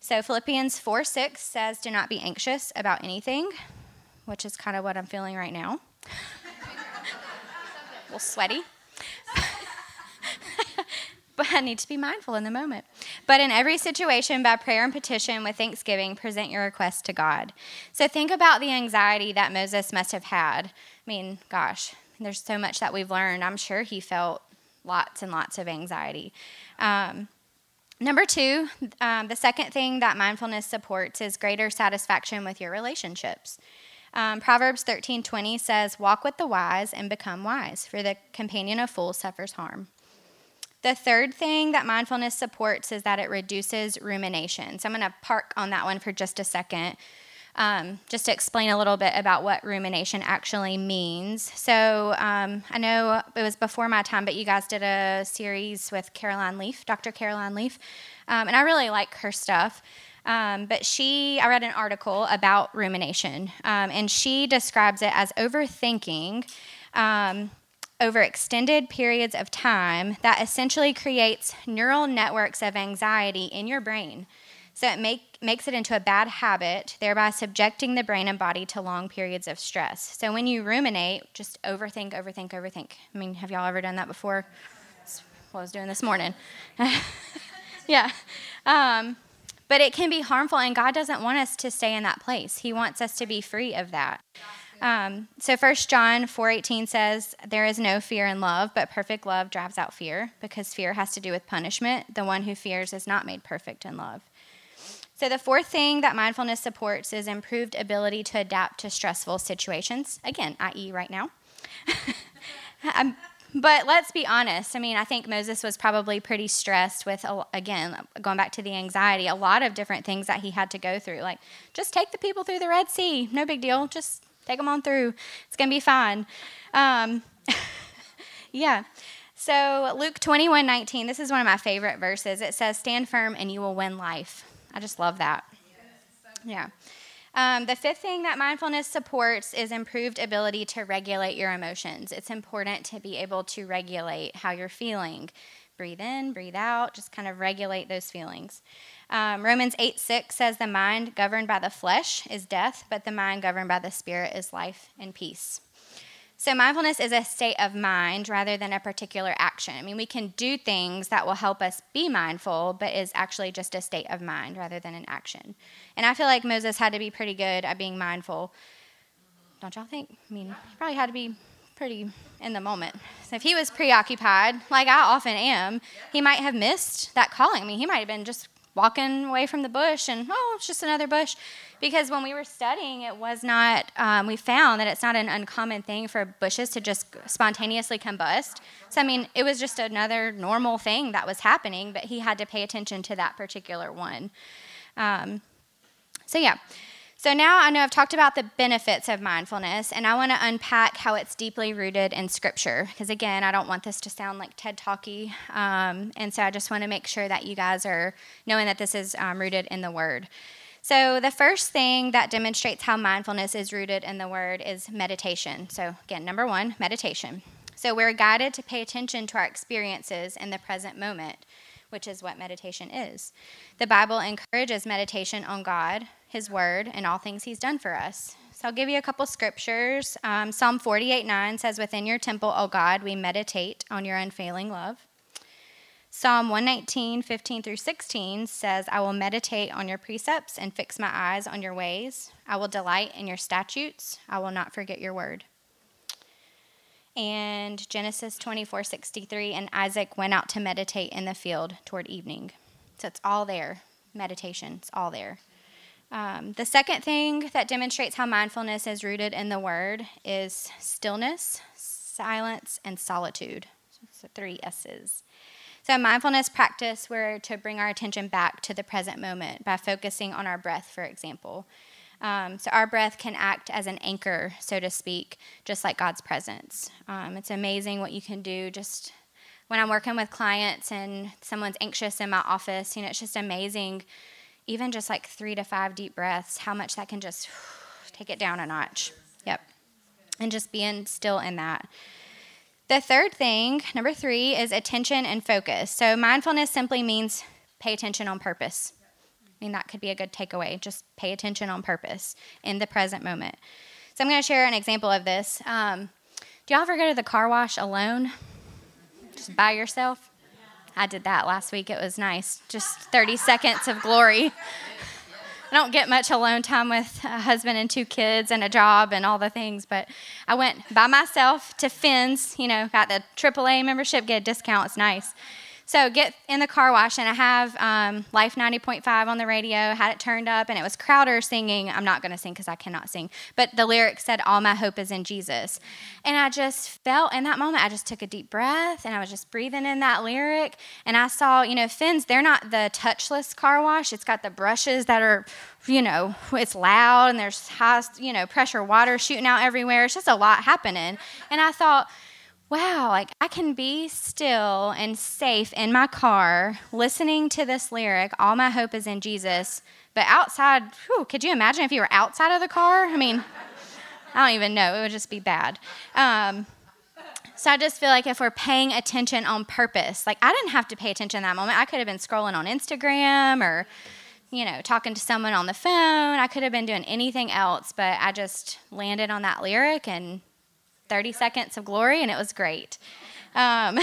So Philippians four six says, do not be anxious about anything, which is kind of what I'm feeling right now. A little sweaty. But I need to be mindful in the moment. But in every situation, by prayer and petition, with thanksgiving, present your request to God. So think about the anxiety that Moses must have had. I mean, gosh, there's so much that we've learned. I'm sure he felt lots and lots of anxiety. Um Number two, um, the second thing that mindfulness supports is greater satisfaction with your relationships. Um, Proverbs thirteen twenty says, walk with the wise and become wise, for the companion of fools suffers harm. The third thing that mindfulness supports is that it reduces rumination. So I'm going to park on that one for just a second, um, just to explain a little bit about what rumination actually means. So um, I know it was before my time, but you guys did a series with Caroline Leaf, Doctor Caroline Leaf, um, and I really like her stuff. Um, but she, I read an article about rumination, um, and she describes it as overthinking um, over extended periods of time that essentially creates neural networks of anxiety in your brain. So it make, makes it into a bad habit, thereby subjecting the brain and body to long periods of stress. So when you ruminate, just overthink, overthink, overthink. I mean, have y'all ever done that before? That's what I was doing this morning. Yeah. Um, but it can be harmful, and God doesn't want us to stay in that place. He wants us to be free of that. Um, so First John four eighteen says, there is no fear in love, but perfect love drives out fear, because fear has to do with punishment. The one who fears is not made perfect in love. So the fourth thing that mindfulness supports is improved ability to adapt to stressful situations, again, that is right now. um, but let's be honest. I mean, I think Moses was probably pretty stressed with, again, going back to the anxiety, a lot of different things that he had to go through, like just take the people through the Red Sea. No big deal. Just take them on through. It's going to be fine. Um, yeah. So Luke twenty-one nineteen, this is one of my favorite verses. It says, stand firm and you will win life. I just love that. Yeah. Um, the fifth thing that mindfulness supports is improved ability to regulate your emotions. It's important to be able to regulate how you're feeling. Breathe in, breathe out, just kind of regulate those feelings. Um, Romans eight six says the mind governed by the flesh is death, but the mind governed by the spirit is life and peace. So mindfulness is a state of mind rather than a particular action. I mean, we can do things that will help us be mindful, but is actually just a state of mind rather than an action. And I feel like Moses had to be pretty good at being mindful. Don't y'all think? I mean, he probably had to be pretty in the moment. So if he was preoccupied, like I often am, he might have missed that calling. I mean, he might have been just walking away from the bush and, oh, it's just another bush. Because when we were studying, it was not, um, we found that it's not an uncommon thing for bushes to just spontaneously combust. So, I mean, it was just another normal thing that was happening, but he had to pay attention to that particular one. Um, so, yeah. So now I know I've talked about the benefits of mindfulness, and I want to unpack how it's deeply rooted in Scripture, because, again, I don't want this to sound like TED Talky, um, and so I just want to make sure that you guys are knowing that this is um, rooted in the Word. So the first thing that demonstrates how mindfulness is rooted in the Word is meditation. So, again, number one, meditation. So we're guided to pay attention to our experiences in the present moment, which is what meditation is. The Bible encourages meditation on God, His Word, and all things He's done for us. So I'll give you a couple scriptures. Um, Psalm forty-eight nine says, within your temple, O God, we meditate on your unfailing love. Psalm one nineteen, fifteen through sixteen says, I will meditate on your precepts and fix my eyes on your ways. I will delight in your statutes. I will not forget your word. And Genesis twenty-four sixty-three, and Isaac went out to meditate in the field toward evening. So it's all there. Meditation, it's all there. Um, the second thing that demonstrates how mindfulness is rooted in the Word is stillness, silence, and solitude. So three S's. So mindfulness practice, we're to bring our attention back to the present moment by focusing on our breath, for example. Um, so our breath can act as an anchor, so to speak, just like God's presence. Um, it's amazing what you can do just when I'm working with clients and someone's anxious in my office. You know, it's just amazing, even just like three to five deep breaths, how much that can just take it down a notch. Yep. And just being still in that. The third thing, number three, is attention and focus. So mindfulness simply means pay attention on purpose. I mean, that could be a good takeaway. Just pay attention on purpose in the present moment. So I'm going to share an example of this. Um, do y'all ever go to the car wash alone? Just by yourself? I did that last week. It was nice. Just thirty seconds of glory. I don't get much alone time with a husband and two kids and a job and all the things, but I went by myself to Finn's, you know, got the triple A membership, get a discount, it's nice. So get in the car wash, and I have um, Life ninety point five on the radio, had it turned up, and it was Crowder singing. I'm not going to sing because I cannot sing, but the lyrics said, "All my hope is in Jesus." And I just felt in that moment, I just took a deep breath, and I was just breathing in that lyric, and I saw, you know, Finn's, they're not the touchless car wash. It's got the brushes that are, you know, it's loud, and there's high, you know, pressure water shooting out everywhere. It's just a lot happening. And I thought, wow, like I can be still and safe in my car listening to this lyric, "All my hope is in Jesus," but outside, whew, could you imagine if you were outside of the car? I mean, I don't even know. It would just be bad. Um, so I just feel like if we're paying attention on purpose, like I didn't have to pay attention in that moment. I could have been scrolling on Instagram or, you know, talking to someone on the phone. I could have been doing anything else, but I just landed on that lyric and thirty seconds of glory, and it was great. Um,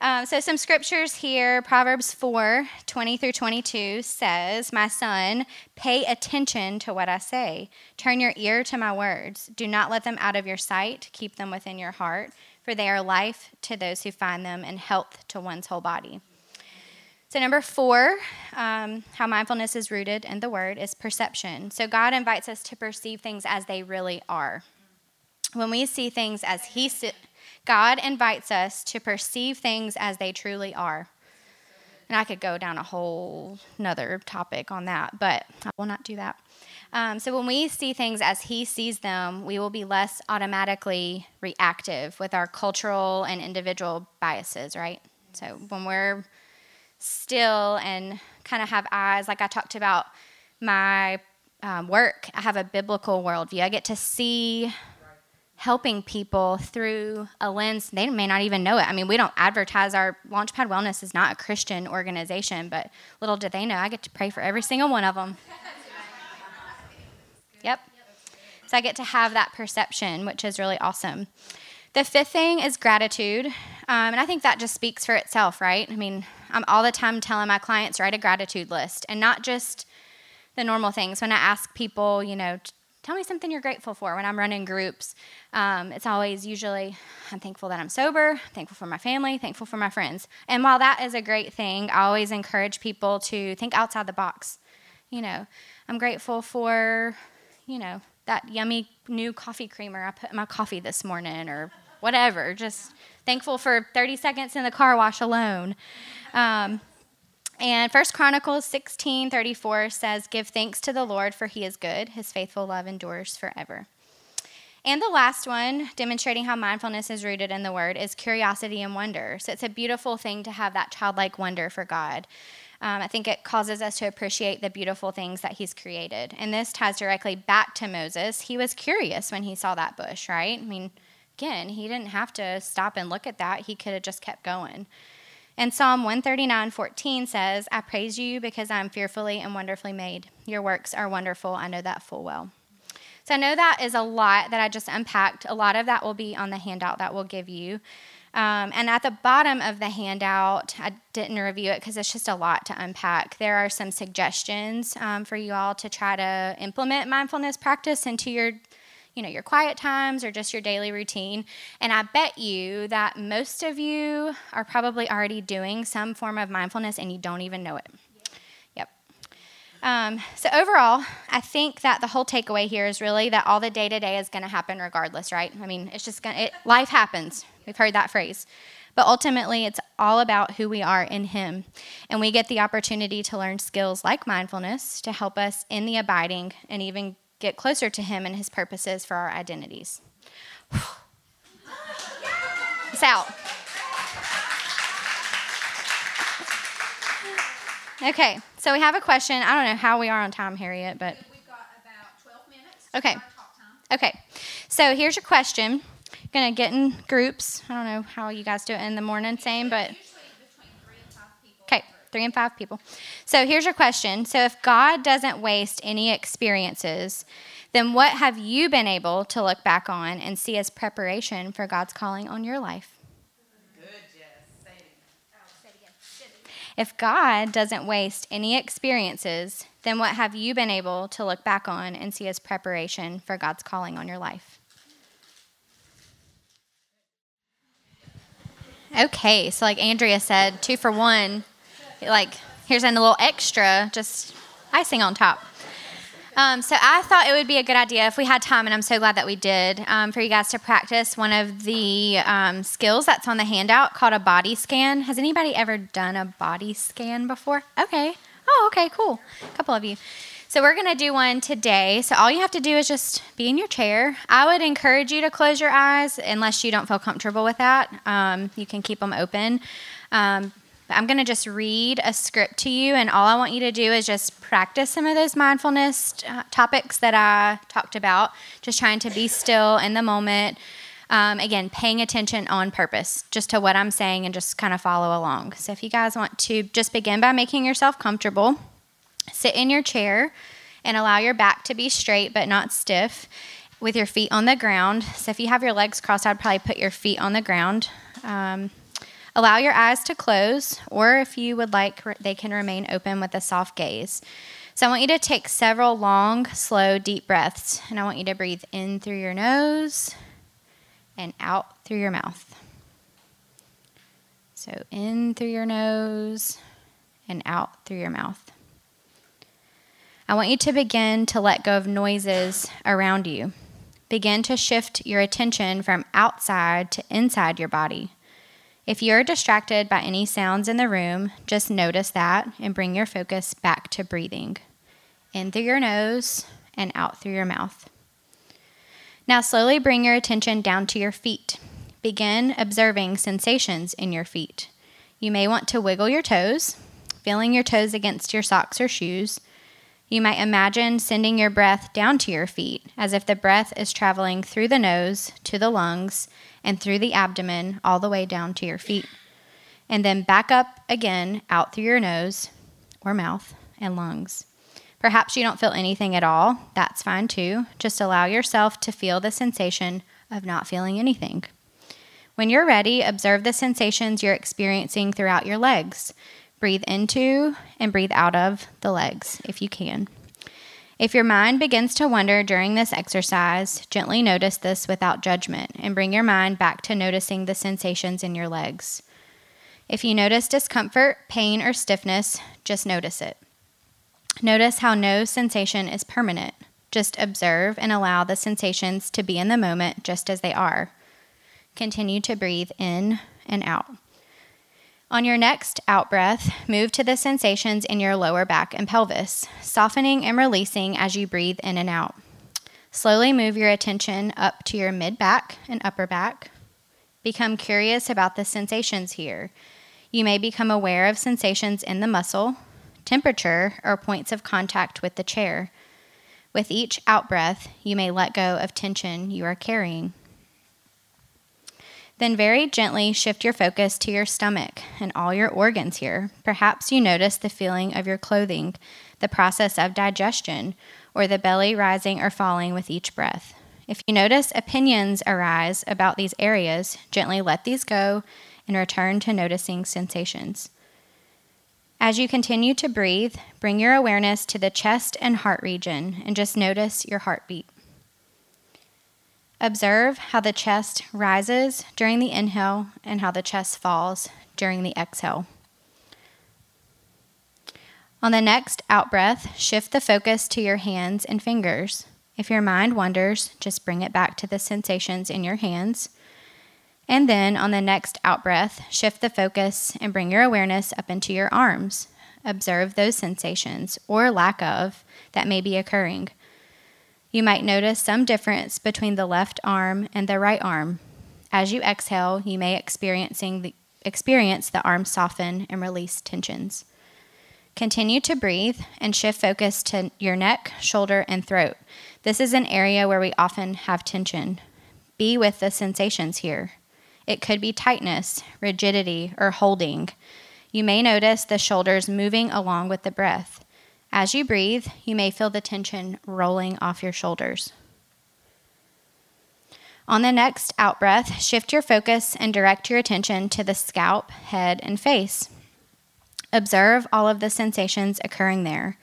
um, so some scriptures here. Proverbs four, twenty through twenty-two says, "My son, pay attention to what I say. Turn your ear to my words. Do not let them out of your sight. Keep them within your heart, for they are life to those who find them and health to one's whole body." So number four, um, how mindfulness is rooted in the Word, is perception. So God invites us to perceive things as they really are. When we see things as he, si- God invites us to perceive things as they truly are. And I could go down a whole nother topic on that, but I will not do that. Um, so when we see things as he sees them, we will be less automatically reactive with our cultural and individual biases, right? So when we're still and kind of have eyes, like I talked about my um, work, I have a biblical worldview. I get to see helping people through a lens. They may not even know it. I mean, we don't advertise. Our Launchpad Wellness is not a Christian organization, but little do they know, I get to pray for every single one of them. Yep. So I get to have that perception, which is really awesome. The fifth thing is gratitude, um, and I think that just speaks for itself, right? I mean, I'm all the time telling my clients, write a gratitude list, and not just the normal things. When I ask people, you know, tell me something you're grateful for when I'm running groups. Um, it's always usually, I'm thankful that I'm sober, thankful for my family, thankful for my friends. And while that is a great thing, I always encourage people to think outside the box. You know, I'm grateful for, you know, that yummy new coffee creamer I put in my coffee this morning or whatever. Just thankful for thirty seconds in the car wash alone. Um, And First Chronicles sixteen thirty-four says, "Give thanks to the Lord, for he is good. His faithful love endures forever." And the last one, demonstrating how mindfulness is rooted in the Word, is curiosity and wonder. So it's a beautiful thing to have that childlike wonder for God. Um, I think it causes us to appreciate the beautiful things that he's created. And this ties directly back to Moses. He was curious when he saw that bush, right? I mean, again, he didn't have to stop and look at that. He could have just kept going. And Psalm one thirty-nine fourteen says, "I praise you because I am fearfully and wonderfully made. Your works are wonderful. I know that full well." So I know that is a lot that I just unpacked. A lot of that will be on the handout that we'll give you. Um, and at the bottom of the handout, I didn't review it because it's just a lot to unpack. There are some suggestions um, for you all to try to implement mindfulness practice into your you know, your quiet times or just your daily routine. And I bet you that most of you are probably already doing some form of mindfulness and you don't even know it. Yep. Um, so overall, I think that the whole takeaway here is really that all the day-to-day is going to happen regardless, right? I mean, it's just going to, it, life happens. We've heard that phrase. But ultimately, it's all about who we are in Him. And we get the opportunity to learn skills like mindfulness to help us in the abiding and even get closer to Him and His purposes for our identities. It's out. Okay, so we have a question. I don't know how we are on time, Harriet, but... We've got about twelve minutes. Okay. Talk time. Okay, so here's your question. You're going to get in groups. I don't know how you guys do it in the morning, same, but... Usually between three and five people. Okay, three and five people. So here's your question. So if God doesn't waste any experiences, then what have you been able to look back on and see as preparation for God's calling on your life? If God doesn't waste any experiences, then what have you been able to look back on and see as preparation for God's calling on your life? Okay, so like Andrea said, two for one. Like, here's a little extra, just icing on top. Um, so I thought it would be a good idea if we had time, and I'm so glad that we did, um, for you guys to practice one of the um, skills that's on the handout called a body scan. Has anybody ever done a body scan before? Okay. Oh, okay, cool. A couple of you. So we're going to do one today. So all you have to do is just be in your chair. I would encourage you to close your eyes unless you don't feel comfortable with that. Um, you can keep them open. Um I'm going to just read a script to you, and all I want you to do is just practice some of those mindfulness t- topics that I talked about, just trying to be still in the moment. Um, again, paying attention on purpose just to what I'm saying and just kind of follow along. So if you guys want to just begin by making yourself comfortable, sit in your chair and allow your back to be straight but not stiff with your feet on the ground. So if you have your legs crossed, I'd probably put your feet on the ground. Um Allow your eyes to close, or if you would like, they can remain open with a soft gaze. So I want you to take several long, slow, deep breaths, and I want you to breathe in through your nose and out through your mouth. So in through your nose and out through your mouth. I want you to begin to let go of noises around you. Begin to shift your attention from outside to inside your body. If you're distracted by any sounds in the room, just notice that and bring your focus back to breathing. In through your nose and out through your mouth. Now slowly bring your attention down to your feet. Begin observing sensations in your feet. You may want to wiggle your toes, feeling your toes against your socks or shoes. You might imagine sending your breath down to your feet, as if the breath is traveling through the nose to the lungs and through the abdomen all the way down to your feet. And then back up again out through your nose or mouth and lungs. Perhaps you don't feel anything at all. That's fine too. Just allow yourself to feel the sensation of not feeling anything. When you're ready, observe the sensations you're experiencing throughout your legs. Breathe into and breathe out of the legs if you can. If your mind begins to wander during this exercise, gently notice this without judgment and bring your mind back to noticing the sensations in your legs. If you notice discomfort, pain, or stiffness, just notice it. Notice how no sensation is permanent. Just observe and allow the sensations to be in the moment just as they are. Continue to breathe in and out. On your next out-breath, move to the sensations in your lower back and pelvis, softening and releasing as you breathe in and out. Slowly move your attention up to your mid-back and upper back. Become curious about the sensations here. You may become aware of sensations in the muscle, temperature, or points of contact with the chair. With each out-breath, you may let go of tension you are carrying. Then very gently shift your focus to your stomach and all your organs here. Perhaps you notice the feeling of your clothing, the process of digestion, or the belly rising or falling with each breath. If you notice opinions arise about these areas, gently let these go and return to noticing sensations. As you continue to breathe, bring your awareness to the chest and heart region and just notice your heartbeat. Observe how the chest rises during the inhale and how the chest falls during the exhale. On the next out-breath, shift the focus to your hands and fingers. If your mind wanders, just bring it back to the sensations in your hands. And then on the next out-breath, shift the focus and bring your awareness up into your arms. Observe those sensations, or lack of, that may be occurring. You might notice some difference between the left arm and the right arm. As you exhale, you may experiencing the, experience the arm soften and release tensions. Continue to breathe and shift focus to your neck, shoulder, and throat. This is an area where we often have tension. Be with the sensations here. It could be tightness, rigidity, or holding. You may notice the shoulders moving along with the breath. As you breathe, you may feel the tension rolling off your shoulders. On the next out-breath, shift your focus and direct your attention to the scalp, head, and face. Observe all of the sensations occurring there.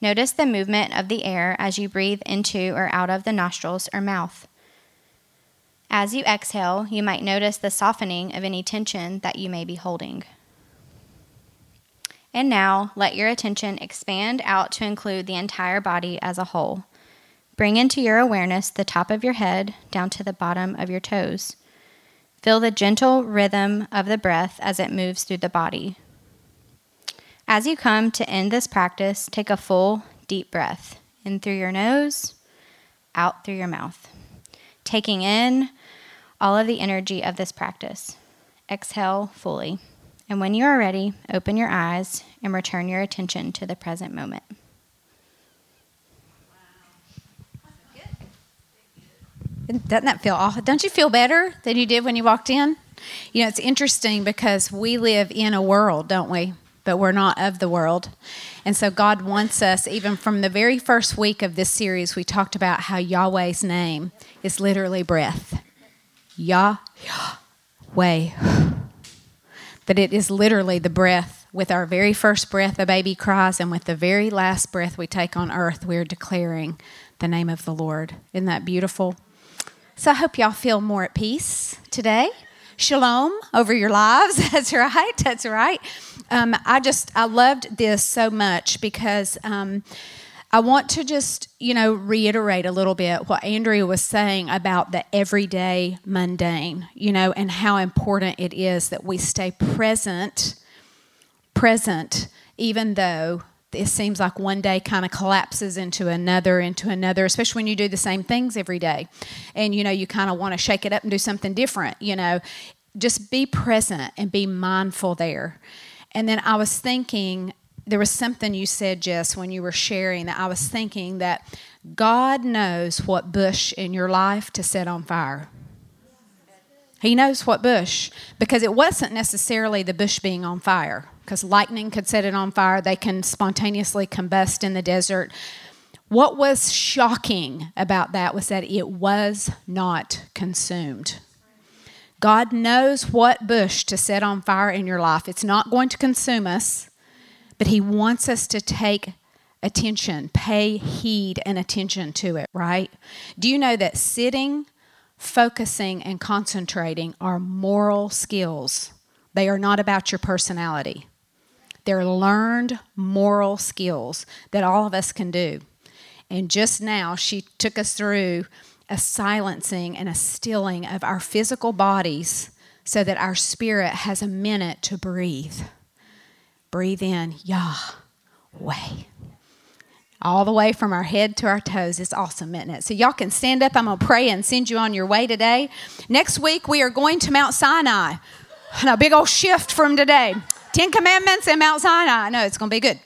Notice the movement of the air as you breathe into or out of the nostrils or mouth. As you exhale, you might notice the softening of any tension that you may be holding. And now, let your attention expand out to include the entire body as a whole. Bring into your awareness the top of your head down to the bottom of your toes. Feel the gentle rhythm of the breath as it moves through the body. As you come to end this practice, take a full, deep breath in through your nose, out through your mouth, taking in all of the energy of this practice. Exhale fully. And when you are ready, open your eyes and return your attention to the present moment. Doesn't that feel awful? Don't you feel better than you did when you walked in? You know, it's interesting because we live in a world, don't we? But we're not of the world. And so God wants us, even from the very first week of this series, we talked about how Yahweh's name is literally breath. Yahweh. That it is literally the breath. With our very first breath, a baby cries, and with the very last breath we take on earth, we're declaring the name of the Lord. Isn't that beautiful? So I hope y'all feel more at peace today. Shalom over your lives. That's right. That's right. Um, I just, I loved this so much because um, I want to just, you know, reiterate a little bit what Andrea was saying about the everyday mundane, you know, and how important it is that we stay present, present, even though it seems like one day kind of collapses into another, into another, especially when you do the same things every day. And, you know, you kind of want to shake it up and do something different, you know. Just be present and be mindful there. And then I was thinking, there was something you said, Jess, when you were sharing, that I was thinking that God knows what bush in your life to set on fire. He knows what bush, because it wasn't necessarily the bush being on fire, because lightning could set it on fire. They can spontaneously combust in the desert. What was shocking about that was that it was not consumed. God knows what bush to set on fire in your life. It's not going to consume us, but He wants us to take attention, pay heed and attention to it, right? Do you know that sitting, focusing and concentrating are moral skills? They are not about your personality. They're learned moral skills that all of us can do. And just now, she took us through a silencing and a stilling of our physical bodies so that our spirit has a minute to breathe. Breathe in, Yahweh. All the way from our head to our toes. It's awesome, isn't it? So y'all can stand up. I'm going to pray and send you on your way today. Next week, we are going to Mount Sinai. And a big old shift from today. Ten Commandments and Mount Sinai. I know, it's going to be good.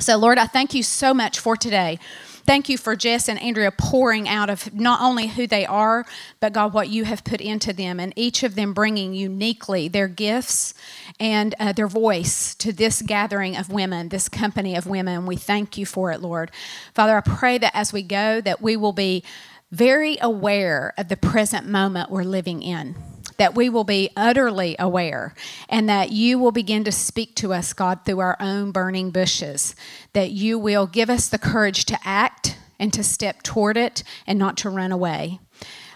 So, Lord, I thank you so much for today. Thank you for Jess and Andrea pouring out of not only who they are, but, God, what you have put into them, and each of them bringing uniquely their gifts and uh, their voice to this gathering of women, this company of women. We thank you for it, Lord. Father, I pray that as we go, that we will be very aware of the present moment we're living in, that we will be utterly aware, and that you will begin to speak to us, God, through our own burning bushes, that you will give us the courage to act and to step toward it and not to run away.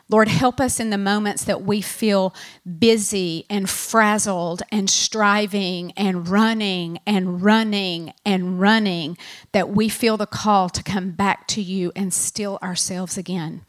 Lord, help us in the moments that we feel busy and frazzled and striving and running and running and running, that we feel the call to come back to you and still ourselves again,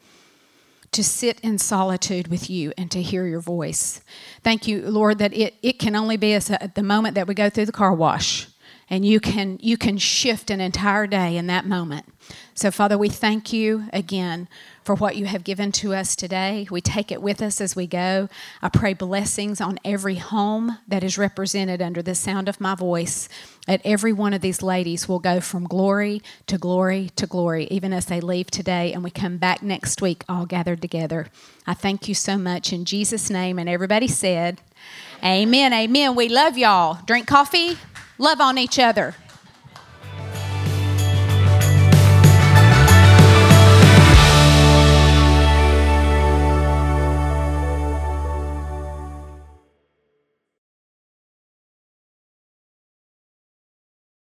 to sit in solitude with you and to hear your voice. Thank you, Lord, that it, it can only be at the moment that we go through the car wash. And you can you can shift an entire day in that moment. So, Father, we thank you again for what you have given to us today. We take it with us as we go. I pray blessings on every home that is represented under the sound of my voice. That every one of these ladies will go from glory to glory to glory, even as they leave today and we come back next week all gathered together. I thank you so much in Jesus' name. And everybody said, amen, amen. We love y'all. Drink coffee. Love on each other.